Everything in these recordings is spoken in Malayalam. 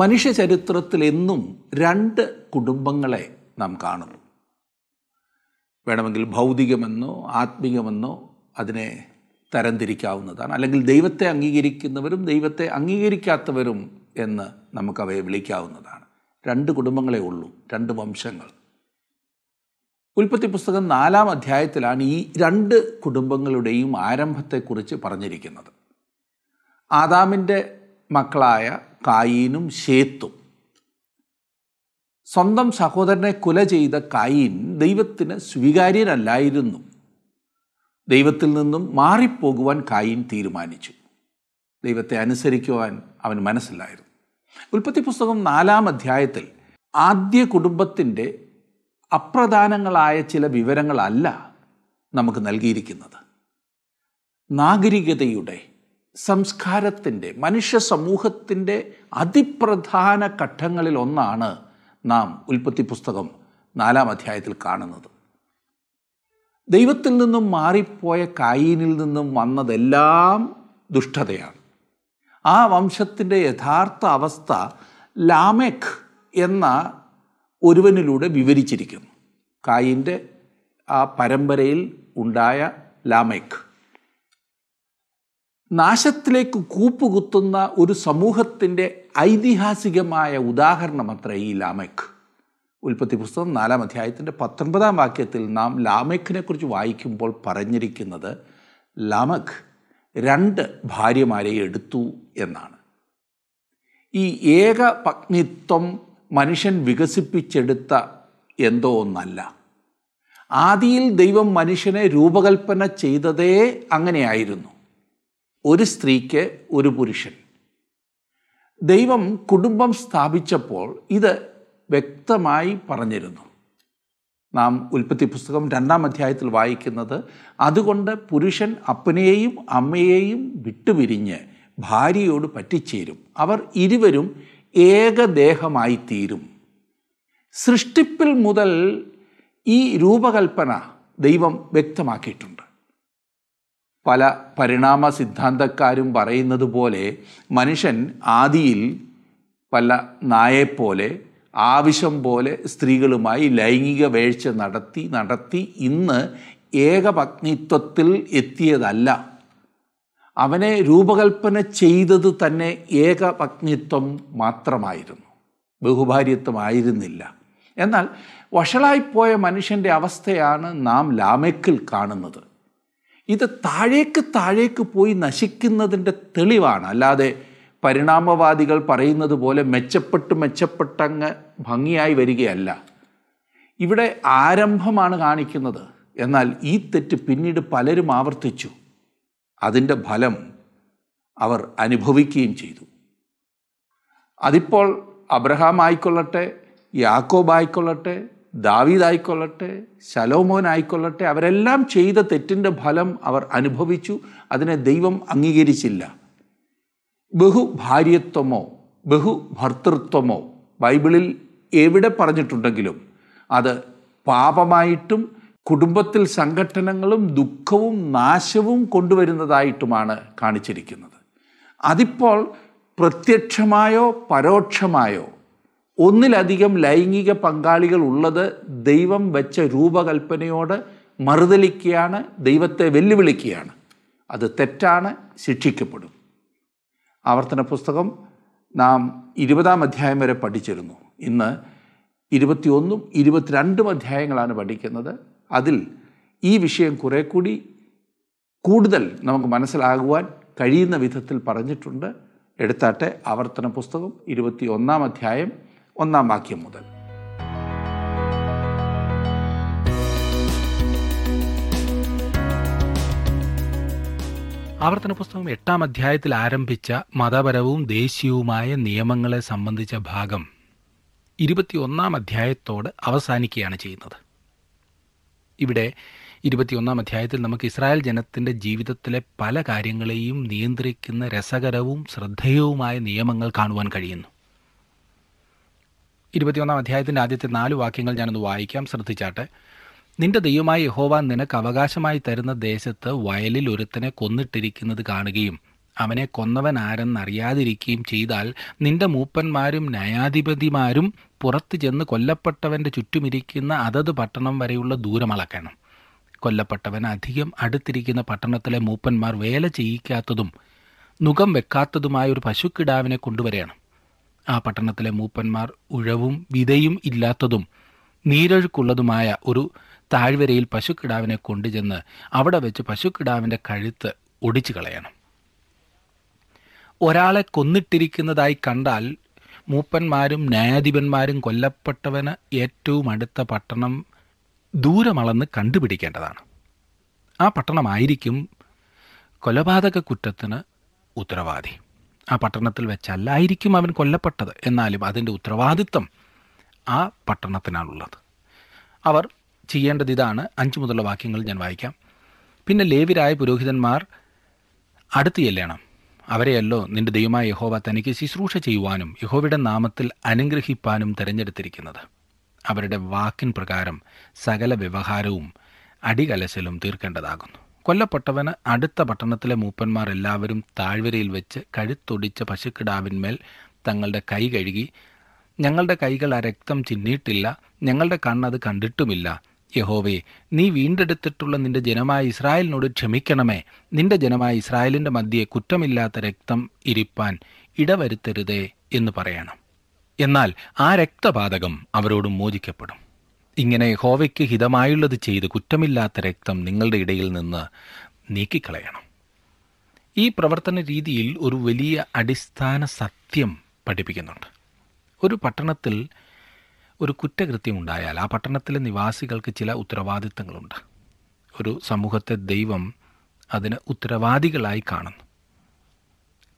മനുഷ്യ ചരിത്രത്തിൽ എന്നും രണ്ട് കുടുംബങ്ങളെ നാം കാണുന്നു. വേണമെങ്കിൽ ഭൗതികമെന്നോ ആത്മീയമെന്നോ അതിനെ തരംതിരിക്കാവുന്നതാണ്. അല്ലെങ്കിൽ ദൈവത്തെ അംഗീകരിക്കുന്നവരും ദൈവത്തെ അംഗീകരിക്കാത്തവരും എന്ന് നമുക്കവയെ വിളിക്കാവുന്നതാണ്. രണ്ട് കുടുംബങ്ങളെ ഉള്ളൂ, രണ്ട് വംശങ്ങൾ. ഉൽപ്പത്തി പുസ്തകം 4-ാം അധ്യായത്തിലാണ് ഈ രണ്ട് കുടുംബങ്ങളുടെയും ആരംഭത്തെക്കുറിച്ച് പറഞ്ഞിരിക്കുന്നത്. ആദാമിൻ്റെ മക്കളായ കായീനും ശേത്തും. സ്വന്തം സഹോദരനെ കൊല ചെയ്ത കായീൻ ദൈവത്തിന് സ്വീകാര്യനല്ലായിരുന്നു. ദൈവത്തിൽ നിന്നും മാറിപ്പോകുവാൻ കായീൻ തീരുമാനിച്ചു. ദൈവത്തെ അനുസരിക്കുവാൻ അവന് മനസ്സിലായിരുന്നു. ഉൽപ്പത്തി പുസ്തകം 4-ാം അധ്യായത്തിൽ ആദ്യ കുടുംബത്തിൻ്റെ അപ്രധാനങ്ങളായ ചില വിവരങ്ങളല്ല നമുക്ക് നൽകിയിരിക്കുന്നത്. നാഗരികതയുടെ, സംസ്കാരത്തിൻ്റെ, മനുഷ്യ സമൂഹത്തിൻ്റെ അതിപ്രധാന ഘട്ടങ്ങളിൽ ഒന്നാണ് നാം ഉൽപ്പത്തി പുസ്തകം 4-ാം അധ്യായത്തിൽ കാണുന്നത്. ദൈവത്തിൽ നിന്നും മാറിപ്പോയ കായീനിൽ നിന്നും വന്നതെല്ലാം ദുഷ്ടതയാണ്. ആ വംശത്തിൻ്റെ യഥാർത്ഥ അവസ്ഥ ലാമെഖ് എന്ന ഒരുവനിലൂടെ വിവരിച്ചിരിക്കുന്നു. കായീൻ്റെ ആ പരമ്പരയിൽ ഉണ്ടായ ലാമെഖ്, നാശത്തിലേക്ക് കൂപ്പുകുത്തുന്ന ഒരു സമൂഹത്തിൻ്റെ ഐതിഹാസികമായ ഉദാഹരണമത്രേ ഈ ലാമെഖ്. ഉൽപ്പത്തി പുസ്തകം 4-ാം അധ്യായത്തിൻ്റെ 19-ാം വാക്യത്തിൽ നാം ലാമെഖിനെ കുറിച്ച് വായിക്കുമ്പോൾ പറഞ്ഞിരിക്കുന്നത് ലാമെഖ് 2 ഭാര്യമാരെ എടുത്തു എന്നാണ്. ഈ ഏകപത്നിത്വം മനുഷ്യൻ വികസിപ്പിച്ചെടുത്ത എന്തോ ഒന്നല്ല. ആദിയിൽ ദൈവം മനുഷ്യനെ രൂപകൽപ്പന ചെയ്തതേ അങ്ങനെയായിരുന്നു. ഒരു സ്ത്രീക്ക് ഒരു പുരുഷൻ. ദൈവം കുടുംബം സ്ഥാപിച്ചപ്പോൾ ഇത് വ്യക്തമായി പറഞ്ഞിരുന്നു. നാം ഉൽപ്പത്തി പുസ്തകം 2-ാം അധ്യായത്തിൽ വായിക്കുന്നത്, അതുകൊണ്ട് പുരുഷൻ അപ്പനെയും അമ്മയെയും വിട്ടുപിരിഞ്ഞ് ഭാര്യയോട് പറ്റിച്ചേരും, അവർ ഇരുവരും ഏകദേഹമായിത്തീരും. സൃഷ്ടിപ്പിൽ മുതൽ ഈ രൂപകൽപ്പന ദൈവം വ്യക്തമാക്കിയിട്ടുണ്ട്. പല പരിണാമ സിദ്ധാന്തക്കാരും പറയുന്നത് പോലെ മനുഷ്യൻ ആദിയിൽ പല നായെപ്പോലെ ആവശ്യം പോലെ സ്ത്രീകളുമായി ലൈംഗിക വേഴ്ച നടത്തി ഇന്ന് ഏകപത്നിത്വത്തിൽ എത്തിയതല്ല. അവനെ രൂപകൽപ്പന ചെയ്തത് തന്നെ ഏകപത്നിത്വം മാത്രമായിരുന്നു, ബഹുഭാര്യത്വമായിരുന്നില്ല. എന്നാൽ വഷളായിപ്പോയ മനുഷ്യൻ്റെ അവസ്ഥയാണ് നാം ലാമെക്കിൽ കാണുന്നത്. ഇത് താഴേക്ക് പോയി നശിക്കുന്നതിൻ്റെ തെളിവാണ്. അല്ലാതെ പരിണാമവാദികൾ പറയുന്നത് പോലെ മെച്ചപ്പെട്ടങ്ങ് ഭംഗിയായി വരികയല്ല. ഇവിടെ ആരംഭമാണ് കാണിക്കുന്നത്. എന്നാൽ ഈ തെറ്റ് പിന്നീട് പലരും ആവർത്തിച്ചു. അതിൻ്റെ ഫലം അവർ അനുഭവിക്കുകയും ചെയ്തു. അതിപ്പോൾ അബ്രഹാം ആയിക്കൊള്ളട്ടെ, യാക്കോബ് ആയിക്കൊള്ളട്ടെ, ദാവീദായിക്കൊള്ളട്ടെ, ശലോമോനായിക്കൊള്ളട്ടെ, അവരെല്ലാം ചെയ്ത തെറ്റിൻ്റെ ഫലം അവർ അനുഭവിച്ചു. അതിനെ ദൈവം അംഗീകരിച്ചില്ല. ബഹുഭാര്യത്വമോ ബഹുഭർത്തൃത്വമോ ബൈബിളിൽ എവിടെ പറഞ്ഞിട്ടുണ്ടെങ്കിലും അത് പാപമായിട്ടും കുടുംബത്തിൽ സംഘട്ടനങ്ങളും ദുഃഖവും നാശവും കൊണ്ടുവരുന്നതായിട്ടുമാണ് കാണിച്ചിരിക്കുന്നത്. അതിപ്പോൾ പ്രത്യക്ഷമായോ പരോക്ഷമായോ ഒന്നിലധികം ലൈംഗിക പങ്കാളികൾ ഉള്ളത് ദൈവം വെച്ച രൂപകൽപ്പനയോട് മറുതലിക്കുകയാണ്, ദൈവത്തെ വെല്ലുവിളിക്കുകയാണ്. അത് തെറ്റാണ്, ശിക്ഷിക്കപ്പെടും. ആവർത്തന പുസ്തകം നാം 20-ാം അധ്യായം വരെ പഠിച്ചിരുന്നു. ഇന്ന് 21-ഉം 22-ഉം അധ്യായങ്ങളാണ് പഠിക്കുന്നത്. അതിൽ ഈ വിഷയം കൂടുതൽ നമുക്ക് മനസ്സിലാകുവാൻ കഴിയുന്ന വിധത്തിൽ പറഞ്ഞിട്ടുണ്ട്. എടുത്താട്ടെ, ആവർത്തന പുസ്തകം 21-ാം അധ്യായം 1-ാം വാക്യം മുതൽ. ആവർത്തന പുസ്തകം 8-ാം അധ്യായത്തിൽ ആരംഭിച്ച മതപരവും ദേശീയവുമായ നിയമങ്ങളെ സംബന്ധിച്ച ഭാഗം 21-ാം അധ്യായത്തോട് അവസാനിക്കുകയാണ് ചെയ്യുന്നത്. ഇവിടെ 21-ാം അധ്യായത്തിൽ നമുക്ക് ഇസ്രായേൽ ജനത്തിൻ്റെ ജീവിതത്തിലെ പല കാര്യങ്ങളെയും നിയന്ത്രിക്കുന്ന രസകരവും ശ്രദ്ധേയവുമായ നിയമങ്ങൾ കാണുവാൻ കഴിയുന്നു. 21-ാം അധ്യായത്തിൻ്റെ ആദ്യത്തെ 4 വാക്യങ്ങൾ ഞാനൊന്ന് വായിക്കാം, ശ്രദ്ധിച്ചാട്ടെ. നിന്റെ ദൈവമായ യഹോവ നിനക്ക് അവകാശമായി തരുന്ന ദേശത്ത് വയലിൽ ഒരുത്തനെ കൊന്നിട്ടിരിക്കുന്നത് കാണുകയും അവനെ കൊന്നവൻ ആരെന്നറിയാതിരിക്കുകയും ചെയ്താൽ നിന്റെ മൂപ്പന്മാരും ന്യായാധിപതിമാരും പുറത്ത് ചെന്ന് കൊല്ലപ്പെട്ടവൻ്റെ ചുറ്റുമിരിക്കുന്ന അതത് പട്ടണം വരെയുള്ള ദൂരം അളക്കണം. കൊല്ലപ്പെട്ടവൻ അധികം അടുത്തിരിക്കുന്ന പട്ടണത്തിലെ മൂപ്പന്മാർ വേല ചെയ്യിക്കാത്തതും നുകം വെക്കാത്തതുമായ ഒരു പശുക്കിടാവിനെ കൊണ്ടുവരണം. ആ പട്ടണത്തിലെ മൂപ്പന്മാർ ഉഴവും വിതയും ഇല്ലാത്തതും നീരൊഴുക്കുള്ളതുമായ ഒരു താഴ്വരയിൽ പശുക്കിടാവിനെ കൊണ്ടുചെന്ന് അവിടെ വെച്ച് പശുക്കിടാവിൻ്റെ കഴുത്ത് ഒടിച്ചു കളയണം. ഒരാളെ കൊന്നിട്ടിരിക്കുന്നതായി കണ്ടാൽ മൂപ്പന്മാരും ന്യായാധിപന്മാരും കൊല്ലപ്പെട്ടവന് ഏറ്റവും അടുത്ത പട്ടണം ദൂരമളന്ന് കണ്ടുപിടിക്കേണ്ടതാണ്. ആ പട്ടണമായിരിക്കും കൊലപാതക കുറ്റത്തിന് ഉത്തരവാദി. ആ പട്ടണത്തിൽ വെച്ചല്ലായിരിക്കും അവൻ കൊല്ലപ്പെട്ടത്, എന്നാലും അതിൻ്റെ ഉത്തരവാദിത്വം ആ പട്ടണത്തിനാണുള്ളത്. അവർ ചെയ്യേണ്ടത് ഇതാണ്. 5 മുതലുള്ള വാക്യങ്ങൾ ഞാൻ വായിക്കാം. പിന്നെ ലേവ്യരായ പുരോഹിതന്മാർ അടുത്ത് ചെല്ലണം. അവരെയല്ലോ നിന്റെ ദൈവമായ യഹോവ തനിക്ക് ശുശ്രൂഷ ചെയ്യുവാനും യഹോവയുടെ നാമത്തിൽ അനുഗ്രഹിപ്പാനും തിരഞ്ഞെടുത്തിരിക്കുന്നത്. അവരുടെ വാക്കിൻ പ്രകാരം സകല വ്യവഹാരവും അടികലശലും തീർക്കേണ്ടതാകുന്നു. കൊല്ലപ്പെട്ടവന് അടുത്ത പട്ടണത്തിലെ മൂപ്പന്മാർ എല്ലാവരും താഴ്വരയിൽ വെച്ച് കഴുത്തൊടിച്ച പശുക്കിടാവിന്മേൽ തങ്ങളുടെ കൈ കഴുകി, ഞങ്ങളുടെ കൈകൾ ആ രക്തം ചിന്നിയിട്ടില്ല, ഞങ്ങളുടെ കണ്ണത് കണ്ടിട്ടുമില്ല, യഹോവേ നീ വീണ്ടെടുത്തിട്ടുള്ള നിന്റെ ജനമായ ഇസ്രായേലിനോട് ക്ഷമിക്കണമേ, നിന്റെ ജനമായ ഇസ്രായേലിൻ്റെ മധ്യേ കുറ്റമില്ലാത്ത രക്തം ഇരിപ്പാൻ ഇടവരുത്തരുതേ എന്ന് പറയണം. എന്നാൽ ആ രക്തപാതകം അവരോട് മോചിക്കപ്പെടും. ഇങ്ങനെ യഹോവയ്ക്ക് ഹിതമായുള്ളത് ചെയ്ത് കുറ്റമില്ലാത്ത രക്തം നിങ്ങളുടെ ഇടയിൽ നിന്ന് നീക്കിക്കളയണം. ഈ പ്രവർത്തന രീതിയിൽ ഒരു വലിയ അടിസ്ഥാന സത്യം പഠിപ്പിക്കുന്നുണ്ട്. ഒരു പട്ടണത്തിൽ ഒരു കുറ്റകൃത്യം ഉണ്ടായാൽ ആ പട്ടണത്തിലെ നിവാസികൾക്ക് ചില ഉത്തരവാദിത്തങ്ങളുണ്ട്. ഒരു സമൂഹത്തെ ദൈവം അതിന് ഉത്തരവാദികളായി കാണുന്നു.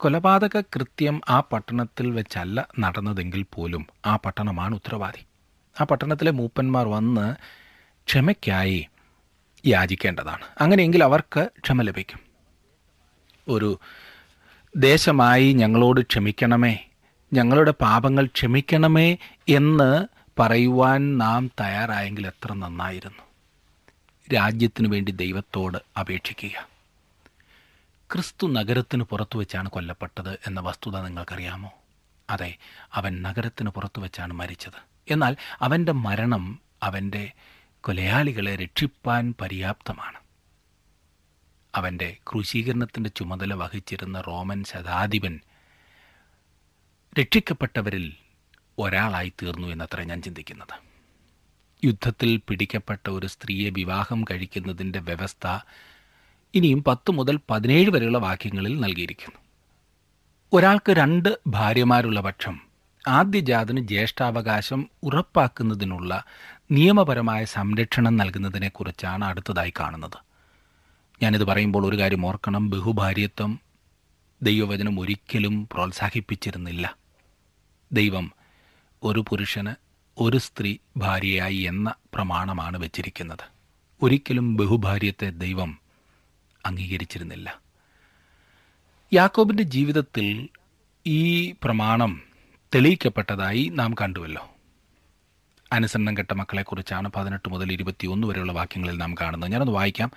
കൊലപാതക കൃത്യം ആ പട്ടണത്തിൽ വെച്ചല്ല നടന്നതെങ്കിൽ പോലും ആ പട്ടണമാണ് ഉത്തരവാദി. ആ പട്ടണത്തിലെ മൂപ്പന്മാർ വന്ന് ക്ഷമയ്ക്കായി യാചിക്കേണ്ടതാണ്. അങ്ങനെയെങ്കിൽ അവർക്ക് ക്ഷമ ലഭിക്കും. ഒരു ദേശമായി ഞങ്ങളോട് ക്ഷമിക്കണമേ, ഞങ്ങളുടെ പാപങ്ങൾ ക്ഷമിക്കണമേ എന്ന് പറയുവാൻ നാം തയ്യാറായെങ്കിൽ എത്ര നന്നായിരുന്നു. രാജ്യത്തിനു വേണ്ടി ദൈവത്തോട് അപേക്ഷിക്കുക. ക്രിസ്തു നഗരത്തിന് പുറത്തു വെച്ചാണ് കൊല്ലപ്പെട്ടത് എന്ന വസ്തുത നിങ്ങൾക്കറിയാമോ? അതെ, അവൻ നഗരത്തിന് പുറത്തു വെച്ചാണ് മരിച്ചത്. എന്നാൽ അവൻ്റെ മരണം അവൻ്റെ കൊലയാളികളെ രക്ഷിപ്പാൻ പര്യാപ്തമാണ്. അവൻ്റെ ക്രൂശീകരണത്തിൻ്റെ ചുമതല വഹിച്ചിരുന്ന റോമൻ ശതാധിപൻ രക്ഷിക്കപ്പെട്ടവരിൽ ഒരാളായി തീർന്നു എന്നത്ര ഞാൻ ചിന്തിക്കുന്നത്. യുദ്ധത്തിൽ പിടിക്കപ്പെട്ട ഒരു സ്ത്രീയെ വിവാഹം കഴിക്കുന്നതിൻ്റെ വ്യവസ്ഥ ഇനിയും 10 മുതൽ 17 വരെയുള്ള വാക്യങ്ങളിൽ നൽകിയിരിക്കുന്നു. ഒരാൾക്ക് 2 ഭാര്യമാരുള്ള പക്ഷം ആദ്യജാതന് ജ്യേഷ്ഠാവകാശം ഉറപ്പാക്കുന്നതിനുള്ള നിയമപരമായ സംരക്ഷണം നൽകുന്നതിനെക്കുറിച്ചാണ് അടുത്തതായി കാണുന്നത്. ഞാനിത് പറയുമ്പോൾ ഒരു കാര്യം ഓർക്കണം, ബഹുഭാര്യത്വം ദൈവവചനം ഒരിക്കലും പ്രോത്സാഹിപ്പിച്ചിരുന്നില്ല. ദൈവം ഒരു പുരുഷന് ഒരു സ്ത്രീ ഭാര്യയായി എന്ന പ്രമാണമാണ് വെച്ചിരിക്കുന്നത്. ഒരിക്കലും ബഹുഭാര്യത്തെ ദൈവം അംഗീകരിച്ചിരുന്നില്ല. യാക്കോബിൻ്റെ ജീവിതത്തിൽ ഈ പ്രമാണം തെളിയിക്കപ്പെട്ടതായി നാം കണ്ടുവല്ലോ. അനുസരണം കെട്ട മക്കളെക്കുറിച്ചാണ് 18 മുതൽ 21 വരെയുള്ള വാക്യങ്ങളിൽ നാം കാണുന്നത്. ഞാനത് വായിക്കാം.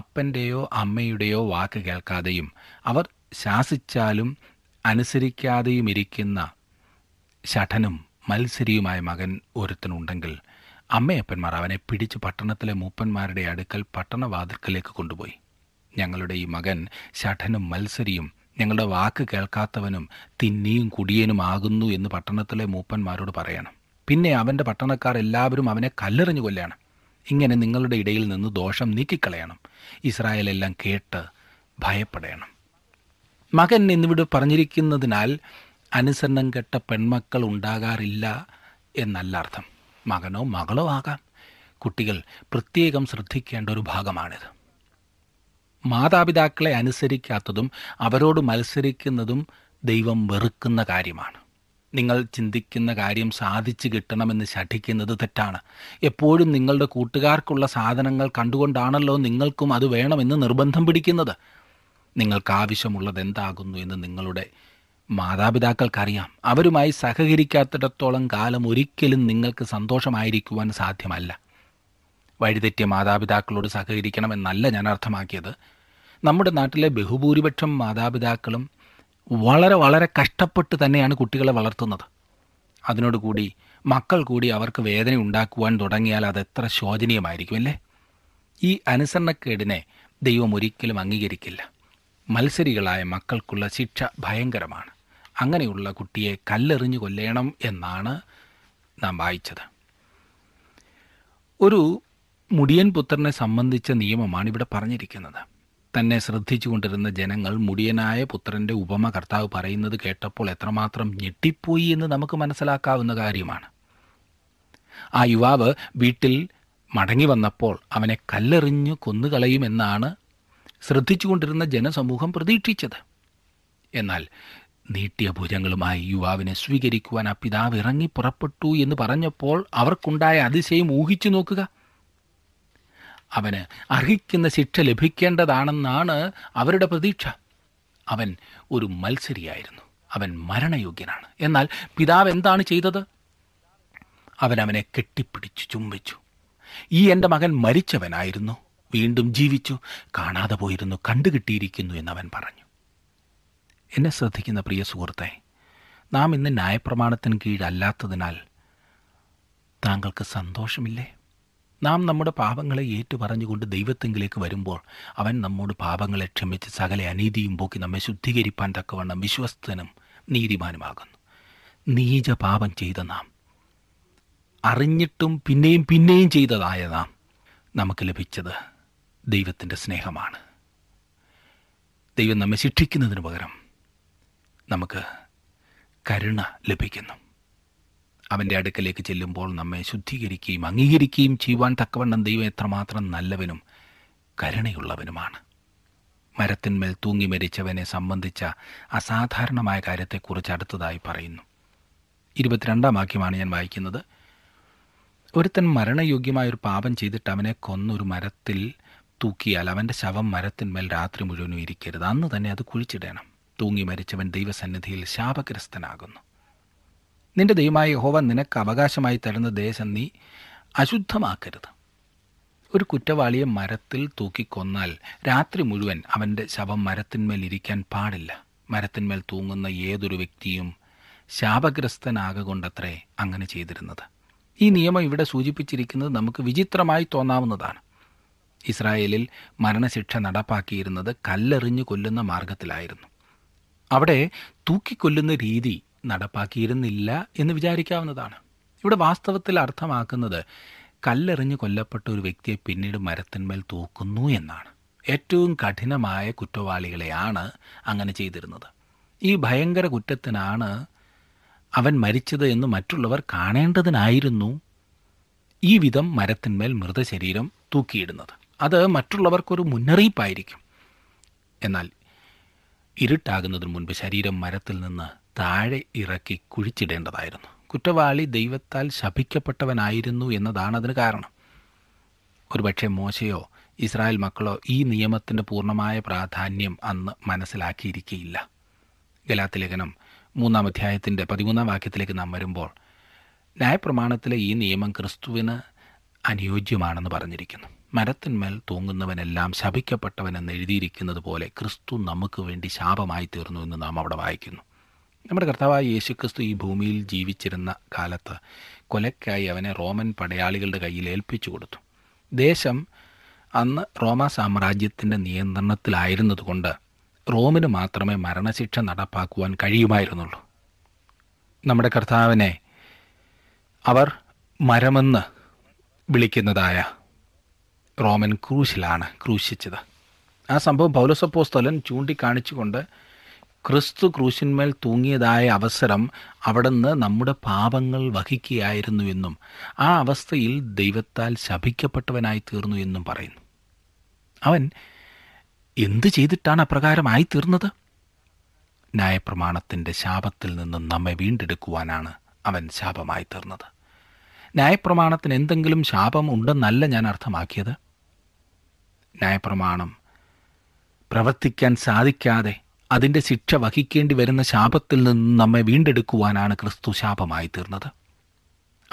അപ്പൻ്റെയോ അമ്മയുടെയോ വാക്ക് കേൾക്കാതെയും അവർ ശാസിച്ചാലും അനുസരിക്കാതെയും ഇരിക്കുന്ന ശഠനും മത്സരിയുമായ മകൻ ഒരുത്തനുണ്ടെങ്കിൽ അമ്മയപ്പന്മാർ അവനെ പിടിച്ച് പട്ടണത്തിലെ മൂപ്പന്മാരുടെ അടുക്കൽ പട്ടണവാതിൽക്കലേക്ക് കൊണ്ടുപോയി, ഞങ്ങളുടെ ഈ മകൻ ശഠനും മത്സരിയും ഞങ്ങളുടെ വാക്ക് കേൾക്കാത്തവനും തിന്നിയും കുടിയനുമാകുന്നു എന്ന് പട്ടണത്തിലെ മൂപ്പന്മാരോട് പറയണം. പിന്നെ അവൻ്റെ പട്ടണക്കാർ എല്ലാവരും അവനെ കല്ലെറിഞ്ഞു കൊല്ലണം. ഇങ്ങനെ നിങ്ങളുടെ ഇടയിൽ നിന്ന് ദോഷം നീക്കിക്കളയണം. ഇസ്രായേലെല്ലാം കേട്ട് ഭയപ്പെടണം. മകൻ എന്നിവിടെ പറഞ്ഞിരിക്കുന്നതിനാൽ അനുസരണം കെട്ട പെൺമക്കൾ ഉണ്ടാകാറില്ല എന്നല്ല അർത്ഥം. മകനോ മകളോ ആകാം. കുട്ടികൾ പ്രത്യേകം ശ്രദ്ധിക്കേണ്ട ഒരു ഭാഗമാണിത്. മാതാപിതാക്കളെ അനുസരിക്കാത്തതും അവരോട് മത്സരിക്കുന്നതും ദൈവം വെറുക്കുന്ന കാര്യമാണ്. നിങ്ങൾ ചിന്തിക്കുന്ന കാര്യം സാധിച്ചു കിട്ടണമെന്ന് ശഠിക്കുന്നത് തെറ്റാണ്. എപ്പോഴും നിങ്ങളുടെ കൂട്ടുകാർക്കുള്ള സാധനങ്ങൾ കണ്ടുകൊണ്ടാണല്ലോ നിങ്ങൾക്കും അത് വേണമെന്ന് നിർബന്ധം പിടിക്കുന്നത്. നിങ്ങൾക്കാവശ്യമുള്ളത് എന്താകുന്നു എന്ന് നിങ്ങളുടെ മാതാപിതാക്കൾക്കറിയാം. അവരുമായി സഹകരിക്കാത്തിടത്തോളം കാലം ഒരിക്കലും നിങ്ങൾക്ക് സന്തോഷമായിരിക്കുവാൻ സാധ്യമല്ല. വഴിതെറ്റിയ മാതാപിതാക്കളോട് സഹകരിക്കണമെന്നല്ല ഞാൻ അർത്ഥമാക്കിയത്. നമ്മുടെ നാട്ടിലെ ബഹുഭൂരിപക്ഷം മാതാപിതാക്കളും വളരെ വളരെ കഷ്ടപ്പെട്ട് തന്നെയാണ് കുട്ടികളെ വളർത്തുന്നത്. അതിനോടുകൂടി മക്കൾ കൂടി അവർക്ക് വേദന ഉണ്ടാക്കുവാൻ തുടങ്ങിയാൽ അതെത്ര ശോചനീയമായിരിക്കും അല്ലേ? ഈ അനുസരണക്കേടിനെ ദൈവം ഒരിക്കലും അംഗീകരിക്കില്ല. മത്സരികളായ മക്കൾക്കുള്ള ശിക്ഷ ഭയങ്കരമാണ്. അങ്ങനെയുള്ള കുട്ടിയെ കല്ലെറിഞ്ഞു കൊല്ലണം എന്നാണ് നാം വായിച്ചത്. ഒരു മുടിയൻ പുത്രനെ സംബന്ധിച്ച നിയമമാണ് ഇവിടെ പറഞ്ഞിരിക്കുന്നത്. തന്നെ ശ്രദ്ധിച്ചു കൊണ്ടിരുന്ന ജനങ്ങൾ മുടിയനായ പുത്രൻ്റെ ഉപമ കർത്താവ് പറയുന്നത് കേട്ടപ്പോൾ എത്രമാത്രം ഞെട്ടിപ്പോയി എന്ന് നമുക്ക് മനസ്സിലാക്കാവുന്ന കാര്യമാണ്. ആ യുവാവ് വീട്ടിൽ മടങ്ങി വന്നപ്പോൾ അവനെ കല്ലെറിഞ്ഞു കൊന്നുകളയുമെന്നാണ് ശ്രദ്ധിച്ചുകൊണ്ടിരുന്ന ജനസമൂഹം പ്രതീക്ഷിച്ചത്. എന്നാൽ നീട്ടിയ ഭുജങ്ങളുമായി യുവാവിനെ സ്വീകരിക്കുവാൻ ആ പിതാവ് ഇറങ്ങി പുറപ്പെട്ടു എന്ന് പറഞ്ഞപ്പോൾ അവർക്കുണ്ടായ അതിശയം ഊഹിച്ചു നോക്കുക. അവന് അർഹിക്കുന്ന ശിക്ഷ ലഭിക്കേണ്ടതാണെന്നാണ് അവരുടെ പ്രതീക്ഷ. അവൻ ഒരു മത്സരിയായിരുന്നു, അവൻ മരണയോഗ്യനാണ്. എന്നാൽ പിതാവ് എന്താണ് ചെയ്തത്? അവനെ കെട്ടിപ്പിടിച്ചു ചുംബിച്ചു. ഈ എൻ്റെ മകൻ മരിച്ചവനായിരുന്നു, വീണ്ടും ജീവിച്ചു, കാണാതെ പോയിരുന്നു, കണ്ടുകിട്ടിയിരിക്കുന്നു എന്നവൻ പറഞ്ഞു. എന്നെ ശ്രദ്ധിക്കുന്ന പ്രിയ സുഹൃത്തെ, നാം ഇന്ന് ന്യായപ്രമാണത്തിന് കീഴല്ലാത്തതിനാൽ താങ്കൾക്ക് സന്തോഷമില്ലേ? നാം നമ്മുടെ പാപങ്ങളെ ഏറ്റുപറഞ്ഞുകൊണ്ട് ദൈവത്തെങ്കിലേക്ക് വരുമ്പോൾ അവൻ നമ്മോട് പാപങ്ങളെ ക്ഷമിച്ച് സകല അനീതിയും പോക്കി നമ്മെ ശുദ്ധീകരിപ്പാൻ തക്കവണ്ണം വിശ്വസ്തനും നീതിമാനുമാകുന്നു. നീച പാപം ചെയ്ത നാം, അറിഞ്ഞിട്ടും പിന്നെയും പിന്നെയും ചെയ്തതായ നാം, നമുക്ക് ലഭിച്ചത് ദൈവത്തിൻ്റെ സ്നേഹമാണ്. ദൈവം നമ്മെ ശിക്ഷിക്കുന്നതിന് പകരം നമുക്ക് കരുണ ലഭിക്കുന്നു. അവൻ്റെ അടുക്കലേക്ക് ചെല്ലുമ്പോൾ നമ്മെ ശുദ്ധീകരിക്കുകയും അംഗീകരിക്കുകയും ചെയ്യുവാൻ തക്കവണ്ണം ദൈവം എത്രമാത്രം നല്ലവനും കരുണയുള്ളവനുമാണ്. മരത്തിന്മേൽ തൂങ്ങി മരിച്ചവനെ സംബന്ധിച്ച അസാധാരണമായ കാര്യത്തെക്കുറിച്ച് അടുത്തതായി പറയുന്നു. 22 വാക്യമാണ് ഞാൻ വായിക്കുന്നത്. ഒരുത്തൻ മരണയോഗ്യമായൊരു പാപം ചെയ്തിട്ട് അവനെ കൊന്നൊരു മരത്തിൽ തൂക്കിയാൽ അവൻ്റെ ശവം മരത്തിന്മേൽ രാത്രി മുഴുവനും ഇരിക്കരുത്, അന്ന് തന്നെ അത് കുഴിച്ചിടണം. തൂങ്ങി മരിച്ചവൻ ദൈവസന്നിധിയിൽ ശാപഗ്രസ്തനാകുന്നു. നിന്റെ ദൈവമായ യഹോവ നിനക്ക് അവകാശമായി തരുന്ന ദേശം നീ അശുദ്ധമാക്കരുത്. ഒരു കുറ്റവാളിയെ മരത്തിൽ തൂക്കിക്കൊന്നാൽ രാത്രി മുഴുവൻ അവൻ്റെ ശവം മരത്തിന്മേൽ ഇരിക്കാൻ പാടില്ല. മരത്തിന്മേൽ തൂങ്ങുന്ന ഏതൊരു വ്യക്തിയും ശാപഗ്രസ്തനാകൊണ്ടത്രേ അങ്ങനെ ചെയ്തിരുന്നത്. ഈ നിയമം ഇവിടെ സൂചിപ്പിച്ചിരിക്കുന്നത് നമുക്ക് വിചിത്രമായി തോന്നാവുന്നതാണ്. ഇസ്രായേലിൽ മരണശിക്ഷ നടപ്പാക്കിയിരുന്നത് കല്ലെറിഞ്ഞു കൊല്ലുന്ന മാർഗത്തിലായിരുന്നു. അവിടെ തൂക്കിക്കൊല്ലുന്ന രീതി നടപ്പാക്കിയിരുന്നില്ല എന്ന് വിചാരിക്കാവുന്നതാണ്. ഇവിടെ വാസ്തവത്തിൽ അർത്ഥമാക്കുന്നത് കല്ലെറിഞ്ഞു കൊല്ലപ്പെട്ട ഒരു വ്യക്തിയെ പിന്നീട് മരത്തിന്മേൽ തൂക്കുന്നു എന്നാണ്. ഏറ്റവും കഠിനമായ കുറ്റവാളികളെയാണ് അങ്ങനെ ചെയ്തിരുന്നത്. ഈ ഭയങ്കര കുറ്റത്തിനാണ് അവൻ മരിച്ചത് എന്ന് മറ്റുള്ളവർ കാണേണ്ടതിനായിരുന്നു ഈ വിധം മരത്തിന്മേൽ മൃതശരീരം തൂക്കിയിടുന്നത്. അത് മറ്റുള്ളവർക്കൊരു മുന്നറിയിപ്പായിരിക്കും. എന്നാൽ ഇരുട്ടാകുന്നതിന് മുൻപ് ശരീരം മരത്തിൽ നിന്ന് താഴെ ഇറക്കി കുഴിച്ചിടേണ്ടതായിരുന്നു. കുറ്റവാളി ദൈവത്താൽ ശപിക്കപ്പെട്ടവനായിരുന്നു എന്നതാണ് അതിന് കാരണം. ഒരുപക്ഷെ മോശയോ ഇസ്രായേൽ മക്കളോ ഈ നിയമത്തിൻ്റെ പൂർണ്ണമായ പ്രാധാന്യം അന്ന് മനസ്സിലാക്കിയിരിക്കുകയില്ല. ഗലാത്യ ലേഖനം 3 അധ്യായത്തിൻ്റെ 13 വാക്യത്തിലേക്ക് നാം വരുമ്പോൾ ന്യായപ്രമാണത്തിലെ ഈ നിയമം ക്രിസ്തുവിന് അനുയോജ്യമാണെന്ന് പറഞ്ഞിരിക്കുന്നു. മരത്തിന്മേൽ തൂങ്ങുന്നവനെല്ലാം ശപിക്കപ്പെട്ടവനെന്ന് എഴുതിയിരിക്കുന്നത് പോലെ ക്രിസ്തു നമുക്ക് വേണ്ടി ശാപമായി തീർന്നു എന്ന് നാം അവിടെ വായിക്കുന്നു. നമ്മുടെ കർത്താവായ യേശുക്രിസ്തു ഈ ഭൂമിയിൽ ജീവിച്ചിരുന്ന കാലത്ത് കൊലയ്ക്കായി അവനെ റോമൻ പടയാളികളുടെ കയ്യിൽ ഏൽപ്പിച്ചു കൊടുത്തു. ദേശം അന്ന് റോമാ സാമ്രാജ്യത്തിൻ്റെ നിയന്ത്രണത്തിലായിരുന്നതുകൊണ്ട് റോമിന് മാത്രമേ മരണശിക്ഷ നടപ്പാക്കുവാൻ കഴിയുമായിരുന്നുള്ളൂ. നമ്മുടെ കർത്താവിനെ അവർ മരമെന്ന് വിളിക്കുന്നതായ റോമൻ ക്രൂശിലാണ് ക്രൂശിച്ചത്. ആ സംഭവം പൗലോസ് അപ്പോസ്തലൻ ചൂണ്ടിക്കാണിച്ചുകൊണ്ട് ക്രിസ്തു ക്രൂശിന്മേൽ തൂങ്ങിയതായ അവസരം അവിടുന്ന് നമ്മുടെ പാപങ്ങൾ വഹിക്കുകയായിരുന്നു എന്നും ആ അവസ്ഥയിൽ ദൈവത്താൽ ശപിക്കപ്പെട്ടവനായി തീർന്നു എന്നും പറയുന്നു. അവൻ എന്ത് ചെയ്തിട്ടാണ് അപ്രകാരമായി തീർന്നത്? ന്യായപ്രമാണത്തിൻ്റെ ശാപത്തിൽ നിന്നും നമ്മെ വീണ്ടെടുക്കുവാനാണ് അവൻ ശാപമായി തീർന്നത്. ന്യായപ്രമാണത്തിന് എന്തെങ്കിലും ശാപം ഉണ്ടെന്നല്ല ഞാൻ അർത്ഥമാക്കിയത്. ന്യായപ്രമാണം പ്രവർത്തിക്കാൻ സാധിക്കാതെ അതിൻ്റെ ശിക്ഷ വഹിക്കേണ്ടി വരുന്ന ശാപത്തിൽ നിന്നും നമ്മെ വീണ്ടെടുക്കുവാനാണ് ക്രിസ്തു ശാപമായി തീർന്നത്.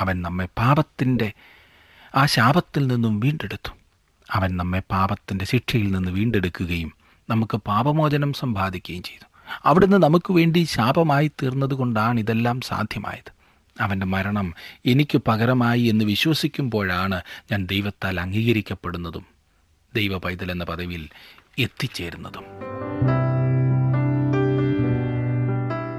അവൻ നമ്മെ പാപത്തിൻ്റെ ആ ശാപത്തിൽ നിന്നും വീണ്ടെടുത്തു. അവൻ നമ്മെ പാപത്തിൻ്റെ ശിക്ഷയിൽ നിന്ന് വീണ്ടെടുക്കുകയും നമുക്ക് പാപമോചനം സമ്പാദിക്കുകയും ചെയ്തു. അവിടുന്ന് നമുക്ക് വേണ്ടി ശാപമായി തീർന്നതുകൊണ്ടാണ് ഇതെല്ലാം സാധ്യമായത്. അവൻ്റെ മരണം എനിക്ക് പകരമായി എന്ന് വിശ്വസിക്കുമ്പോഴാണ് ഞാൻ ദൈവത്താൽ അംഗീകരിക്കപ്പെടുന്നതും ദൈവ പൈതൽ എന്ന പദവിയിൽ എത്തിച്ചേരുന്നതും.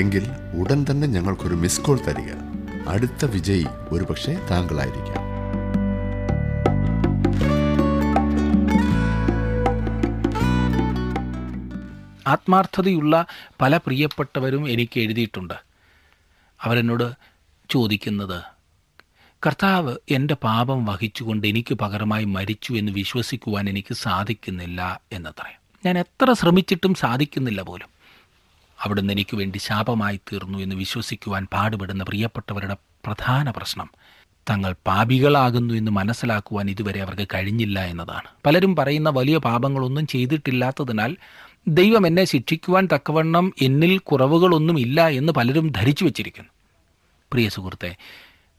എങ്കിൽ ഉടൻ തന്നെ ഞങ്ങൾക്കൊരു മിസ് കോൾ തരിക. അടുത്ത വിജയി ഒരുപക്ഷെ താങ്കളായിരിക്കാം. ആത്മാർത്ഥതയുള്ള പല പ്രിയപ്പെട്ടവരും എനിക്ക് എഴുതിയിട്ടുണ്ട്. അവരെന്നോട് ചോദിക്കുന്നത്, കർത്താവ് എൻ്റെ പാപം വഹിച്ചുകൊണ്ട് എനിക്ക് പകരമായി മരിച്ചു എന്ന് വിശ്വസിക്കുവാൻ എനിക്ക് സാധിക്കുന്നില്ല എന്നത്രേ. ഞാൻ എത്ര ശ്രമിച്ചിട്ടും സാധിക്കുന്നില്ല പോലും. അവിടുന്ന് എനിക്ക് വേണ്ടി ശാപമായി തീർന്നു എന്ന് വിശ്വസിക്കുവാൻ പാടുപെടുന്ന പ്രിയപ്പെട്ടവരുടെ പ്രധാന പ്രശ്നം തങ്ങൾ പാപികളാകുന്നു എന്ന് മനസ്സിലാക്കുവാൻ ഇതുവരെ അവർക്ക് കഴിഞ്ഞില്ല എന്നതാണ്. പലരും പറയുന്ന വലിയ പാപങ്ങളൊന്നും ചെയ്തിട്ടില്ലാത്തതിനാൽ ദൈവം എന്നെ ശിക്ഷിക്കുവാൻ തക്കവണ്ണം എന്നിൽ കുറവുകളൊന്നുമില്ല എന്ന് പലരും ധരിച്ചു വച്ചിരിക്കുന്നു. പ്രിയ സുഹൃത്തെ,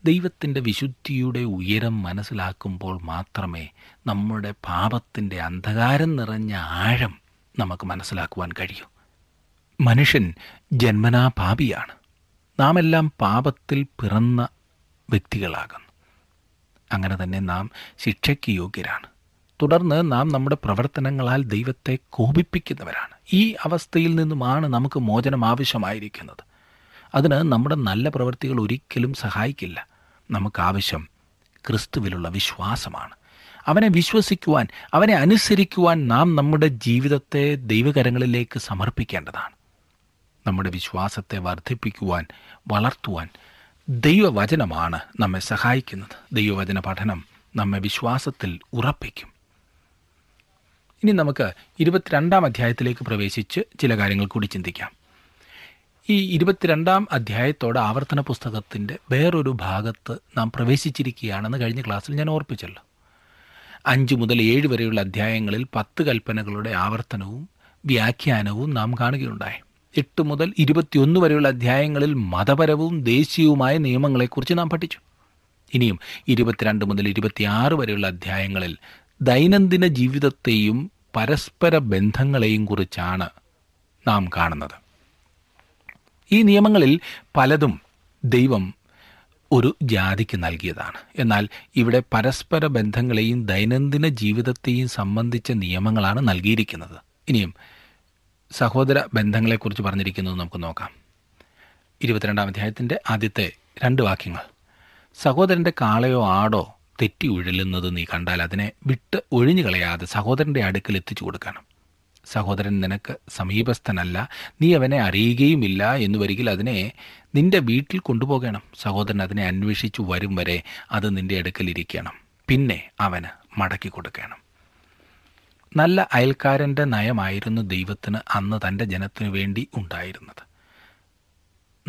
ദൈവത്തിൻ്റെ വിശുദ്ധിയുടെ ഉയരം മനസ്സിലാക്കുമ്പോൾ മാത്രമേ നമ്മുടെ പാപത്തിൻ്റെ അന്ധകാരം നിറഞ്ഞ ആഴം നമുക്ക് മനസ്സിലാക്കുവാൻ കഴിയൂ. മനുഷ്യൻ ജന്മനാ പാപിയാണ്. നാം എല്ലാം പാപത്തിൽ പിറന്ന വ്യക്തികളാകുന്നു. അങ്ങനെ തന്നെ നാം ശിക്ഷയ്ക്ക് യോഗ്യരാണ്. തുടർന്ന് നാം നമ്മുടെ പ്രവർത്തനങ്ങളാൽ ദൈവത്തെ കോപിപ്പിക്കുന്നവരാണ്. ഈ അവസ്ഥയിൽ നിന്നുമാണ് നമുക്ക് മോചനം ആവശ്യമായിരിക്കുന്നത്. അതിന് നമ്മുടെ നല്ല പ്രവൃത്തികൾ ഒരിക്കലും സഹായിക്കില്ല. നമുക്കാവശ്യം ക്രിസ്തുവിലുള്ള വിശ്വാസമാണ്. അവനെ വിശ്വസിക്കുവാൻ, അവനെ അനുസരിക്കുവാൻ നാം നമ്മുടെ ജീവിതത്തെ ദൈവകരങ്ങളിലേക്ക് സമർപ്പിക്കേണ്ടതാണ്. നമ്മുടെ വിശ്വാസത്തെ വർദ്ധിപ്പിക്കുവാൻ, വളർത്തുവാൻ ദൈവവചനമാണ് നമ്മെ സഹായിക്കുന്നത്. ദൈവവചന പഠനം നമ്മെ വിശ്വാസത്തിൽ ഉറപ്പിക്കും. ഇനി നമുക്ക് 22 അധ്യായത്തിലേക്ക് പ്രവേശിച്ച് ചില കാര്യങ്ങൾ കൂടി ചിന്തിക്കാം. ഈ 22 അധ്യായത്തോടെ ആവർത്തന പുസ്തകത്തിൻ്റെ വേറൊരു ഭാഗത്ത് നാം പ്രവേശിച്ചിരിക്കുകയാണെന്ന് കഴിഞ്ഞ ക്ലാസ്സിൽ ഞാൻ ഓർപ്പിച്ചല്ലോ. 5 മുതൽ 7 വരെയുള്ള അധ്യായങ്ങളിൽ 10 കൽപ്പനകളുടെ ആവർത്തനവും വ്യാഖ്യാനവും നാം കാണുകയുണ്ടായി. 8 മുതൽ 21 വരെയുള്ള അധ്യായങ്ങളിൽ മതപരവും ദേശീയവുമായ നിയമങ്ങളെക്കുറിച്ച് നാം പഠിച്ചു. ഇനിയും 22 മുതൽ 26 വരെയുള്ള അധ്യായങ്ങളിൽ ദൈനംദിന ജീവിതത്തെയും പരസ്പര ബന്ധങ്ങളെയും കുറിച്ചാണ് നാം കാണുന്നത്. ഈ നിയമങ്ങളിൽ പലതും ദൈവം ഒരു ജാതിക്ക് നൽകിയതാണ്. എന്നാൽ ഇവിടെ പരസ്പര ബന്ധങ്ങളെയും ദൈനംദിന ജീവിതത്തെയും സംബന്ധിച്ച നിയമങ്ങളാണ് നൽകിയിരിക്കുന്നത്. ഇനിയും സഹോദര ബന്ധങ്ങളെക്കുറിച്ച് പറഞ്ഞിരിക്കുന്നത് നമുക്ക് നോക്കാം. 22 അധ്യായത്തിൻ്റെ ആദ്യത്തെ 2 വാക്യങ്ങൾ: സഹോദരൻ്റെ കാളയോ ആടോ തെറ്റി ഉഴലുന്നത് നീ കണ്ടാൽ അതിനെ വിട്ട് ഒഴിഞ്ഞു കളയാതെ സഹോദരൻ്റെ അടുക്കൽ എത്തിച്ചു കൊടുക്കണം. സഹോദരൻ നിനക്ക് സമീപസ്ഥനല്ല, നീ അവനെ അറിയുകയുമില്ല എന്ന് വരികിൽ അതിനെ നിൻ്റെ വീട്ടിൽ കൊണ്ടുപോകണം. സഹോദരൻ അതിനെ അന്വേഷിച്ചു വരും വരെ അത് നിൻ്റെ അടുക്കലിരിക്കണം, പിന്നെ അവന് മടക്കി കൊടുക്കണം. നല്ല അയൽക്കാരൻ്റെ നയമായിരുന്നു ദൈവത്തിന് അന്ന് തൻ്റെ ജനത്തിനു വേണ്ടി ഉണ്ടായിരുന്നത്.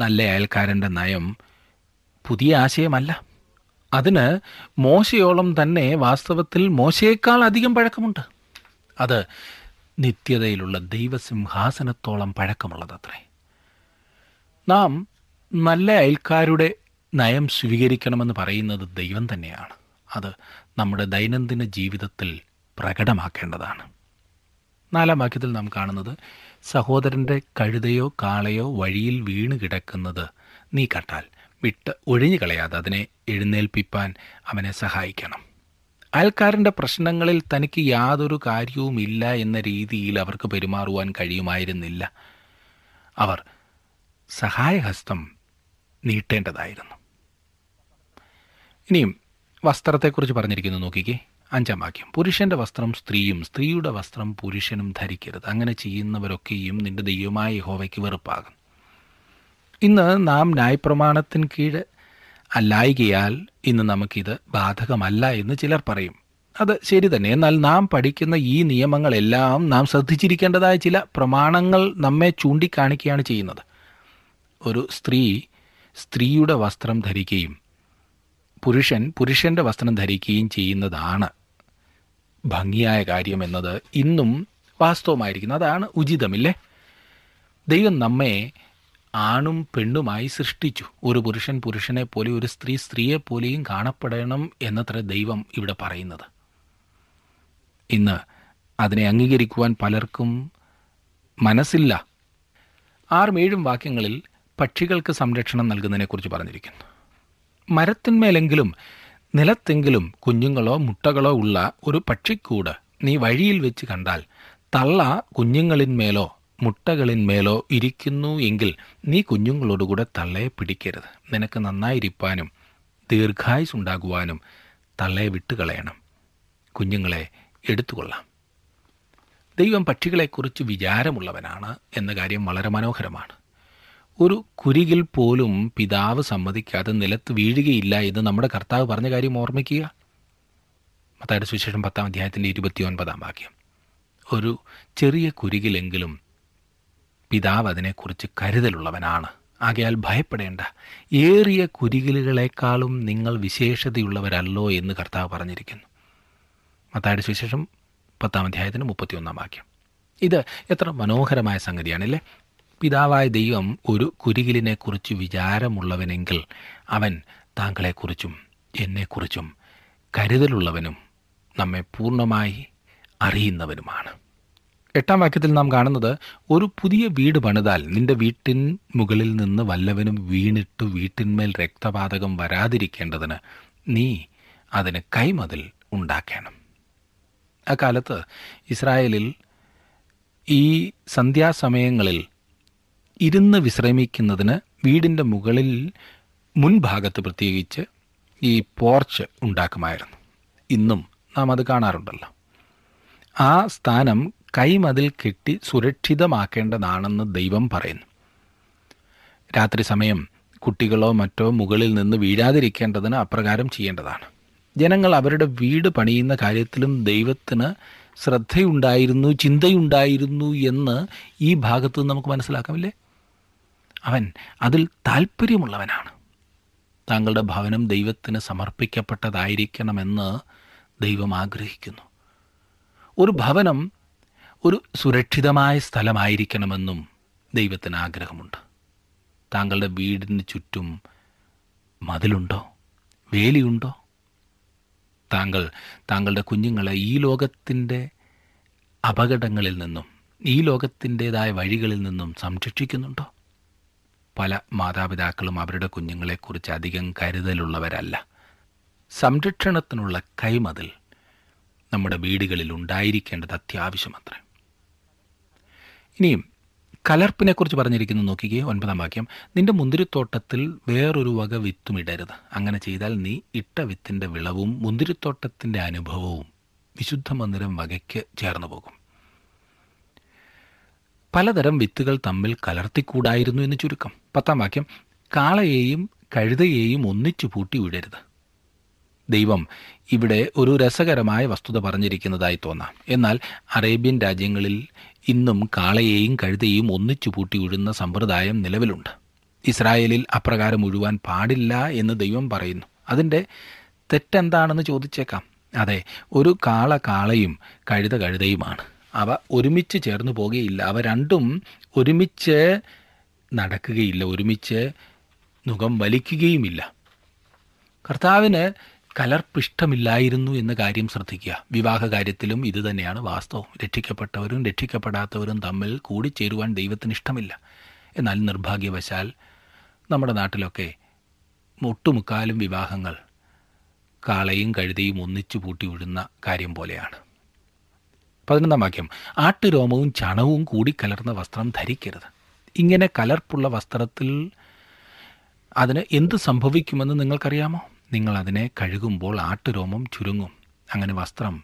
നല്ല അയൽക്കാരൻ്റെ നയം പുതിയ ആശയമല്ല. അതിന് മോശയോളം തന്നെ വാസ്തവത്തിൽ മോശയേക്കാൾ അധികം പഴക്കമുണ്ട്. അത് നിത്യതയിലുള്ള ദൈവസിംഹാസനത്തോളം പഴക്കമുള്ളതത്രേ. നാം നല്ല അയൽക്കാരുടെ നയം സ്വീകരിക്കണമെന്ന് പറയുന്നത് ദൈവം തന്നെയാണ്. അത് നമ്മുടെ ദൈനംദിന ജീവിതത്തിൽ പ്രകടമാക്കേണ്ടതാണ്. 4 വാക്യത്തിൽ നാം കാണുന്നത്: സഹോദരൻ്റെ കഴുതയോ കാളയോ വഴിയിൽ വീണ് കിടക്കുന്നത് നീ കണ്ടാൽ വിട്ട് ഒഴിഞ്ഞു കളയാതെ അതിനെ എഴുന്നേൽപ്പിപ്പാൻ അവനെ സഹായിക്കണം. അയൽക്കാരൻ്റെ പ്രശ്നങ്ങളിൽ തനിക്ക് യാതൊരു കാര്യവുമില്ല എന്ന രീതിയിൽ അവർക്ക് പെരുമാറുവാൻ കഴിയുമായിരുന്നില്ല. അവർ സഹായഹസ്തം നീട്ടേണ്ടതായിരുന്നു. ഇനിയും വസ്ത്രത്തെക്കുറിച്ച് പറഞ്ഞിരിക്കുന്നു, നോക്കിക്കേ. 5 വാക്യം: പുരുഷൻ്റെ വസ്ത്രം സ്ത്രീയും സ്ത്രീയുടെ വസ്ത്രം പുരുഷനും ധരിക്കരുത്. അങ്ങനെ ചെയ്യുന്നവരൊക്കെയും നിൻ്റെ ദൈവമായ യഹോവയ്ക്ക് വെറുപ്പാകും. ഇന്ന് നാം ന്യായപ്രമാണത്തിന് കീഴ് അല്ലായികയാൽ ഇന്ന് നമുക്കിത് ബാധകമല്ല എന്ന് ചിലർ പറയും. അത് ശരി തന്നെ. എന്നാൽ നാം പഠിക്കുന്ന ഈ നിയമങ്ങളെല്ലാം നാം ശ്രദ്ധിച്ചിരിക്കേണ്ടതായ ചില പ്രമാണങ്ങൾ നമ്മെ ചൂണ്ടിക്കാണിക്കുകയാണ് ചെയ്യുന്നത്. ഒരു സ്ത്രീ സ്ത്രീയുടെ വസ്ത്രം ധരിക്കുകയും പുരുഷൻ പുരുഷൻ്റെ വസ്ത്രം ധരിക്കുകയും ചെയ്യുന്നതാണ് ഭംഗിയായ കാര്യം എന്നത് ഇന്നും വാസ്തവമായിരിക്കുന്നു. അതാണ് ഉചിതമില്ലേ? ദൈവം നമ്മെ ആണും പെണ്ണുമായി സൃഷ്ടിച്ചു. ഒരു പുരുഷൻ പുരുഷനെ പോലെ ഒരു സ്ത്രീ സ്ത്രീയെ പോലെയും കാണപ്പെടണം എന്നത്ര ദൈവം ഇവിടെ പറയുന്നത്. ഇന്ന് അതിനെ അംഗീകരിക്കുവാൻ പലർക്കും മനസ്സില്ല. 6ഉം 7ഉം വാക്യങ്ങളിൽ പക്ഷികൾക്ക് സംരക്ഷണം നൽകുന്നതിനെക്കുറിച്ച് പറഞ്ഞിരിക്കുന്നു. മരത്തിന്മേലെങ്കിലും നിലത്തെങ്കിലും കുഞ്ഞുങ്ങളോ മുട്ടകളോ ഉള്ള ഒരു പക്ഷിക്കൂട് നീ വഴിയിൽ വെച്ച് കണ്ടാൽ, തള്ള കുഞ്ഞുങ്ങളിന്മേലോ മുട്ടകളിന്മേലോ ഇരിക്കുന്നു എങ്കിൽ നീ കുഞ്ഞുങ്ങളോടുകൂടെ തള്ളയെ പിടിക്കരുത്. നിനക്ക് നന്നായിരിക്കാനും ദീർഘായുസ് ഉണ്ടാകുവാനും തള്ളയെ വിട്ടുകളയണം, കുഞ്ഞുങ്ങളെ എടുത്തുകൊള്ളാം. ദൈവം പക്ഷികളെക്കുറിച്ച് വിചാരമുള്ളവനാണ് എന്ന കാര്യം വളരെ മനോഹരമാണ്. ഒരു കുരുകിൽ പോലും പിതാവ് സമ്മതിക്കാതെ നിലത്ത് വീഴുകയില്ല എന്ന് നമ്മുടെ കർത്താവ് പറഞ്ഞ കാര്യം ഓർമ്മിക്കുക. മത്തായിയുടെ സുവിശേഷം 10-ാം അധ്യായത്തിൻ്റെ 29-ാം വാക്യം. ഒരു ചെറിയ കുരുകിലെങ്കിലും പിതാവ് അതിനെക്കുറിച്ച് കരുതലുള്ളവനാണ്, ആകയാൽ ഭയപ്പെടേണ്ട, ഏറിയ കുരുകിലുകളെക്കാളും നിങ്ങൾ വിശേഷതയുള്ളവരല്ലോ എന്ന് കർത്താവ് പറഞ്ഞിരിക്കുന്നു. മത്തായിയുടെ സുവിശേഷം 10-ാം അധ്യായത്തിൻ്റെ 31-ാം വാക്യം. ഇത് എത്ര മനോഹരമായ സംഗതിയാണല്ലേ. പിതാവായ ദൈവം ഒരു കുരുകിലിനെക്കുറിച്ച് വിചാരമുള്ളവനെങ്കിൽ അവൻ താങ്കളെക്കുറിച്ചും എന്നെക്കുറിച്ചും കരുതലുള്ളവനും നമ്മെ പൂർണ്ണമായി അറിയുന്നവനുമാണ്. 8-ാം വാക്യത്തിൽ നാം കാണുന്നത്, ഒരു പുതിയ വീട് പണിതാൽ നിന്റെ വീട്ടിൻ മുകളിൽ നിന്ന് വല്ലവനും വീണിട്ട് വീട്ടിന്മേൽ രക്തപാതകം വരാതിരിക്കേണ്ടതിന് നീ അതിന് കൈമതിൽ ഉണ്ടാക്കണം. അക്കാലത്ത് ഇസ്രായേലിൽ ഈ സന്ധ്യാസമയങ്ങളിൽ ഇരുന്ന് വിശ്രമിക്കുന്നതിന് വീടിൻ്റെ മുകളിൽ മുൻഭാഗത്ത് പ്രത്യേകിച്ച് ഈ പോർച്ച് ഉണ്ടാക്കുമായിരുന്നു. ഇന്നും നാം അത് കാണാറുണ്ടല്ലോ. ആ സ്ഥാനം കൈമതിൽ കെട്ടി സുരക്ഷിതമാക്കേണ്ടതാണെന്ന് ദൈവം പറയുന്നു. രാത്രി സമയം കുട്ടികളോ മറ്റോ മുകളിൽ നിന്ന് വീഴാതിരിക്കേണ്ടതിന് അപ്രകാരം ചെയ്യേണ്ടതാണ്. ജനങ്ങൾ അവരുടെ വീട് പണിയുന്ന കാര്യത്തിലും ദൈവത്തിന് ശ്രദ്ധയുണ്ടായിരുന്നു, ചിന്തയുണ്ടായിരുന്നു എന്ന് ഈ ഭാഗത്ത് നമുക്ക് മനസ്സിലാക്കാമില്ലേ. അവൻ അതിൽ താൽപ്പര്യമുള്ളവനാണ്. താങ്കളുടെ ഭവനം ദൈവത്തിന് സമർപ്പിക്കപ്പെട്ടതായിരിക്കണമെന്ന് ദൈവം ആഗ്രഹിക്കുന്നു. ഒരു ഭവനം ഒരു സുരക്ഷിതമായ സ്ഥലമായിരിക്കണമെന്നും ദൈവത്തിന് ആഗ്രഹമുണ്ട്. താങ്കളുടെ വീടിന് ചുറ്റും മതിലുണ്ടോ? വേലിയുണ്ടോ? താങ്കളുടെ കുഞ്ഞുങ്ങളെ ഈ ലോകത്തിൻ്റെ അപകടങ്ങളിൽ നിന്നും ഈ ലോകത്തിൻ്റേതായ വഴികളിൽ നിന്നും സംരക്ഷിക്കുന്നുണ്ടോ? പല മാതാപിതാക്കളും അവരുടെ കുഞ്ഞുങ്ങളെക്കുറിച്ച് അധികം കരുതലുള്ളവരല്ല. സംരക്ഷണത്തിനുള്ള കൈമതിൽ നമ്മുടെ വീടുകളിൽ ഉണ്ടായിരിക്കേണ്ടത് അത്യാവശ്യമത്രേ. ഇനിയും കലർപ്പിനെക്കുറിച്ച് പറഞ്ഞിരിക്കുന്നു, നോക്കിക്കേ. 9-ാം വാക്യം, നിൻ്റെ മുന്തിരിത്തോട്ടത്തിൽ വേറൊരു വക വിത്തും ഇടരുത്, അങ്ങനെ ചെയ്താൽ നീ ഇട്ട വിത്തിൻ്റെ വിളവും മുന്തിരിത്തോട്ടത്തിൻ്റെ അനുഭവവും വിശുദ്ധ മന്ദിരം വകയ്ക്ക് ചേർന്നു പോകും. പലതരം വിത്തുകൾ തമ്മിൽ കലർത്തിക്കൂടായിരുന്നു എന്ന് ചുരുക്കം. 10-ാം വാക്യം, കാളയെയും കഴുതയെയും ഒന്നിച്ചു പൂട്ടി വിടരുത്. ദൈവം ഇവിടെ ഒരു രസകരമായ വസ്തുത പറഞ്ഞിരിക്കുന്നതായി തോന്നാം. എന്നാൽ അറേബ്യൻ രാജ്യങ്ങളിൽ ഇന്നും കാളയെയും കഴുതയെയും ഒന്നിച്ചു പൂട്ടി വിടുന്ന സമ്പ്രദായം നിലവിലുണ്ട്. ഇസ്രായേലിൽ അപ്രകാരം ഉഴുവാൻ പാടില്ല എന്ന് ദൈവം പറയുന്നു. അതിൻ്റെ തെറ്റെന്താണെന്ന് ചോദിച്ചേക്കാം. അതെ, ഒരു കാള കാളയും കഴുത കഴുതയുമാണ്. അവ ഒരുമിച്ച് ചേർന്നു പോകുകയില്ല. അവ രണ്ടും ഒരുമിച്ച് നടക്കുകയില്ല, ഒരുമിച്ച് നുകം വലിക്കുകയുമില്ല. കർത്താവിന് കലർപ്പിഷ്ടമില്ലായിരുന്നു എന്ന കാര്യം ശ്രദ്ധിക്കുക. വിവാഹ കാര്യത്തിലും ഇത് തന്നെയാണ് വാസ്തവം. രക്ഷിക്കപ്പെട്ടവരും രക്ഷിക്കപ്പെടാത്തവരും തമ്മിൽ കൂടിച്ചേരുവാൻ ദൈവത്തിന് ഇഷ്ടമില്ല. എന്നാൽ നിർഭാഗ്യവശാൽ നമ്മുടെ നാട്ടിലൊക്കെ ഒട്ടുമുക്കാലും വിവാഹങ്ങൾ കാളയും കഴുതയും ഒന്നിച്ചു പൂട്ടി വിടുന്ന കാര്യം പോലെയാണ്. 11-ാം വാക്യം, ആട്ടുരോമവും ചണവും കൂടി കലർന്ന വസ്ത്രം ധരിക്കരുത്. ഇങ്ങനെ കലർപ്പുള്ള വസ്ത്രത്തിൽ അതിന് എന്ത് സംഭവിക്കുമെന്ന് നിങ്ങൾക്കറിയാമോ? നിങ്ങളതിനെ കഴുകുമ്പോൾ ആട്ടുരോമം ചുരുങ്ങും, അങ്ങനെ വസ്ത്രം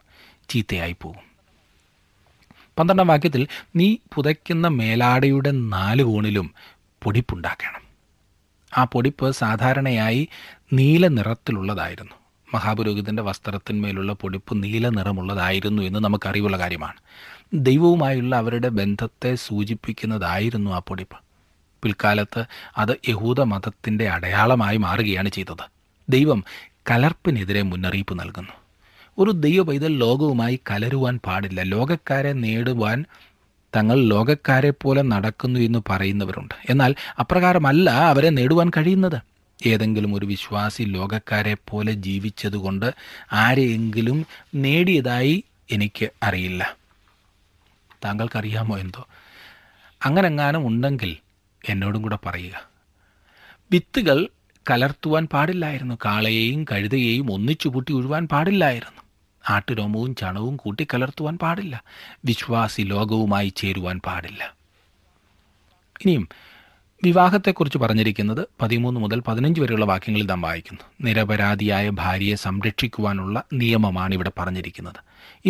ചീത്തയായി പോകും. 12-ാം വാക്യത്തിൽ, നീ പുതയ്ക്കുന്ന മേലാടയുടെ 4 കോണിലും പൊടിപ്പുണ്ടാക്കണം. ആ പൊടിപ്പ് സാധാരണയായി നീല നിറത്തിലുള്ളതായിരുന്നു. മഹാപുരോഹിതൻ്റെ വസ്ത്രത്തിന്മേലുള്ള പൊടിപ്പ് നീല നിറമുള്ളതായിരുന്നു എന്ന് നമുക്കറിവുള്ള കാര്യമാണ്. ദൈവവുമായുള്ള അവരുടെ ബന്ധത്തെ സൂചിപ്പിക്കുന്നതായിരുന്നു ആ പൊടിപ്പ്. പിൽക്കാലത്ത് അത് യഹൂദ മതത്തിൻ്റെ അടയാളമായി മാറുകയാണ് ചെയ്തത്. ദൈവം കലർപ്പിനെതിരെ മുന്നറിയിപ്പ് നൽകുന്നു. ഒരു ദൈവ പൈതൽ ലോകവുമായി കലരുവാൻ പാടില്ല. ലോകക്കാരെ നേടുവാൻ തങ്ങൾ ലോകക്കാരെ പോലെ നടക്കുന്നു എന്ന് പറയുന്നവരുണ്ട്. എന്നാൽ അപ്രകാരമല്ല അവരെ നേടുവാൻ കഴിയുന്നത്. ഏതെങ്കിലും ഒരു വിശ്വാസി ലോകക്കാരെ പോലെ ജീവിച്ചതുകൊണ്ട് ആരെയെങ്കിലും നേടിയതായി എനിക്ക് അറിയില്ല. താങ്കൾക്കറിയാമോ എന്തോ? അങ്ങനെങ്ങാനും ഉണ്ടെങ്കിൽ എന്നോടും കൂടെ പറയുക. വിത്തുകൾ കലർത്തുവാൻ പാടില്ലായിരുന്നു. കാളയെയും കഴുതയെയും ഒന്നിച്ചു പൂട്ടി ഉഴുവാൻ പാടില്ലായിരുന്നു. ആട്ടുരോമവും ചണവും കൂട്ടി കലർത്തുവാൻ പാടില്ല. വിശ്വാസി ലോകവുമായി ചേരുവാൻ പാടില്ല. ഇനിയും വിവാഹത്തെക്കുറിച്ച് പറഞ്ഞിരിക്കുന്നത് 13 മുതൽ 15 വരെയുള്ള വാക്യങ്ങളിൽ നാം വായിക്കുന്നു. നിരപരാധിയായ ഭാര്യയെ സംരക്ഷിക്കുവാനുള്ള നിയമമാണ് ഇവിടെ പറഞ്ഞിരിക്കുന്നത്.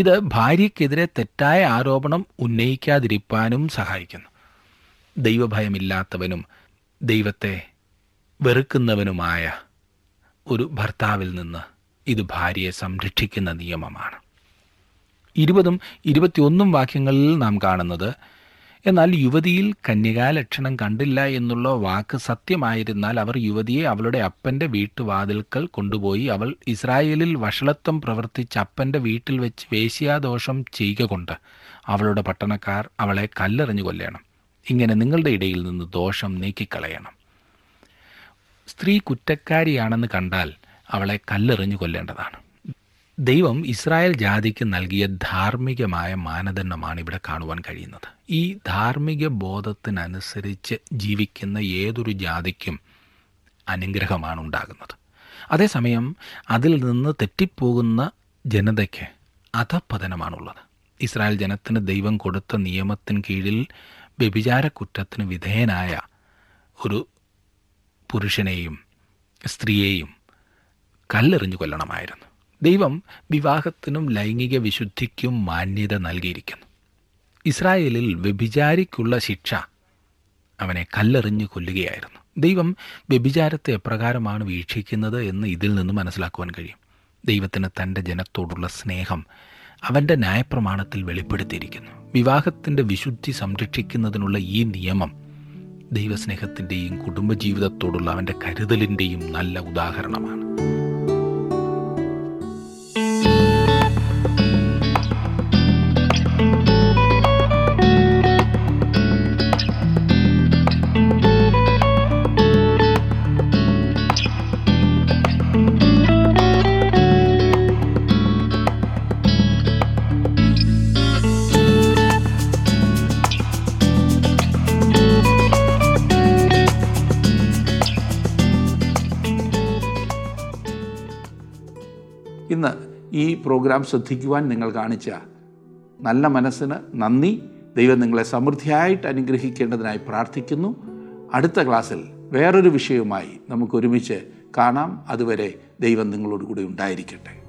ഇത് ഭാര്യയ്ക്കെതിരെ തെറ്റായ ആരോപണം ഉന്നയിക്കാതിരിക്കാനും സഹായിക്കുന്നു. ദൈവഭയമില്ലാത്തവനും ദൈവത്തെ വെറുക്കുന്നവനുമായ ഒരു ഭർത്താവിൽ നിന്ന് ഇത് ഭാര്യയെ സംരക്ഷിക്കുന്ന നിയമമാണ്. 20-21 വാക്യങ്ങളിൽ നാം കാണുന്നത്, എന്നാൽ യുവതിയിൽ കന്യകാലക്ഷണം കണ്ടില്ല എന്നുള്ള വാക്ക് സത്യമായിരുന്നാൽ അവർ യുവതിയെ അവളുടെ അപ്പൻ്റെ വീട്ടുവാതിൽക്കൽ കൊണ്ടുപോയി അവൾ ഇസ്രായേലിൽ വഷളത്വം പ്രവർത്തിച്ച് അപ്പൻ്റെ വീട്ടിൽ വെച്ച് വേശ്യാദോഷം ചെയ്യുക കൊണ്ട് അവളുടെ പട്ടണക്കാർ അവളെ കല്ലെറിഞ്ഞു കൊല്ലണം. ഇങ്ങനെ നിങ്ങളുടെ ഇടയിൽ നിന്ന് ദോഷം നീക്കിക്കളയണം. സ്ത്രീ കുറ്റക്കാരിയാണെന്ന് കണ്ടാൽ അവളെ കല്ലെറിഞ്ഞു കൊല്ലേണ്ടതാണ്. ദൈവം ഇസ്രായേൽ ജാതിക്ക് നൽകിയ ധാർമ്മികമായ മാനദണ്ഡമാണ് ഇവിടെ കാണുവാൻ കഴിയുന്നത്. ഈ ധാർമ്മിക ബോധത്തിനനുസരിച്ച് ജീവിക്കുന്ന ഏതൊരു ജാതിക്കും അനുഗ്രഹമാണ് ഉണ്ടാകുന്നത്. അതേസമയം അതിൽ നിന്ന് തെറ്റിപ്പോകുന്ന ജനതയ്ക്ക് അധപതനമാണുള്ളത്. ഇസ്രായേൽ ജനത്തിന് ദൈവം കൊടുത്ത നിയമത്തിന് കീഴിൽ വ്യഭിചാരക്കുറ്റത്തിന് വിധേയനായ ഒരു പുരുഷനെയും സ്ത്രീയെയും കല്ലെറിഞ്ഞു കൊല്ലണമായിരുന്നു. ദൈവം വിവാഹത്തിനും ലൈംഗിക വിശുദ്ധിക്കും മാന്യത നൽകിയിരിക്കുന്നു. ഇസ്രായേലിൽ വ്യഭിചാരിക്കുള്ള ശിക്ഷ അവനെ കല്ലെറിഞ്ഞു കൊല്ലുകയായിരുന്നു. ദൈവം വ്യഭിചാരത്തെ എപ്രകാരമാണ് വീക്ഷിക്കുന്നത് എന്ന് ഇതിൽ നിന്ന് മനസ്സിലാക്കുവാൻ കഴിയും. ദൈവത്തിന് തൻ്റെ ജനത്തോടുള്ള സ്നേഹം അവൻ്റെ ന്യായപ്രമാണത്തിൽ വെളിപ്പെടുത്തിയിരിക്കുന്നു. വിവാഹത്തിൻ്റെ വിശുദ്ധി സംരക്ഷിക്കുന്നതിനുള്ള ഈ നിയമം ദൈവസ്നേഹത്തിൻ്റെയും കുടുംബജീവിതത്തോടുള്ള അവൻ്റെ കരുതലിൻ്റെയും നല്ല ഉദാഹരണമാണ്. ഇന്ന് ഈ പ്രോഗ്രാം ശ്രദ്ധിക്കുവാൻ നിങ്ങൾ കാണിച്ച നല്ല മനസ്സിന് നന്ദി. ദൈവം നിങ്ങളെ സമൃദ്ധിയായിട്ട് അനുഗ്രഹിക്കേണ്ടതിനായി പ്രാർത്ഥിക്കുന്നു. അടുത്ത ക്ലാസ്സിൽ വേറൊരു വിഷയവുമായി നമുക്കൊരുമിച്ച് കാണാം. അതുവരെ ദൈവം നിങ്ങളോടുകൂടി ഉണ്ടായിരിക്കട്ടെ.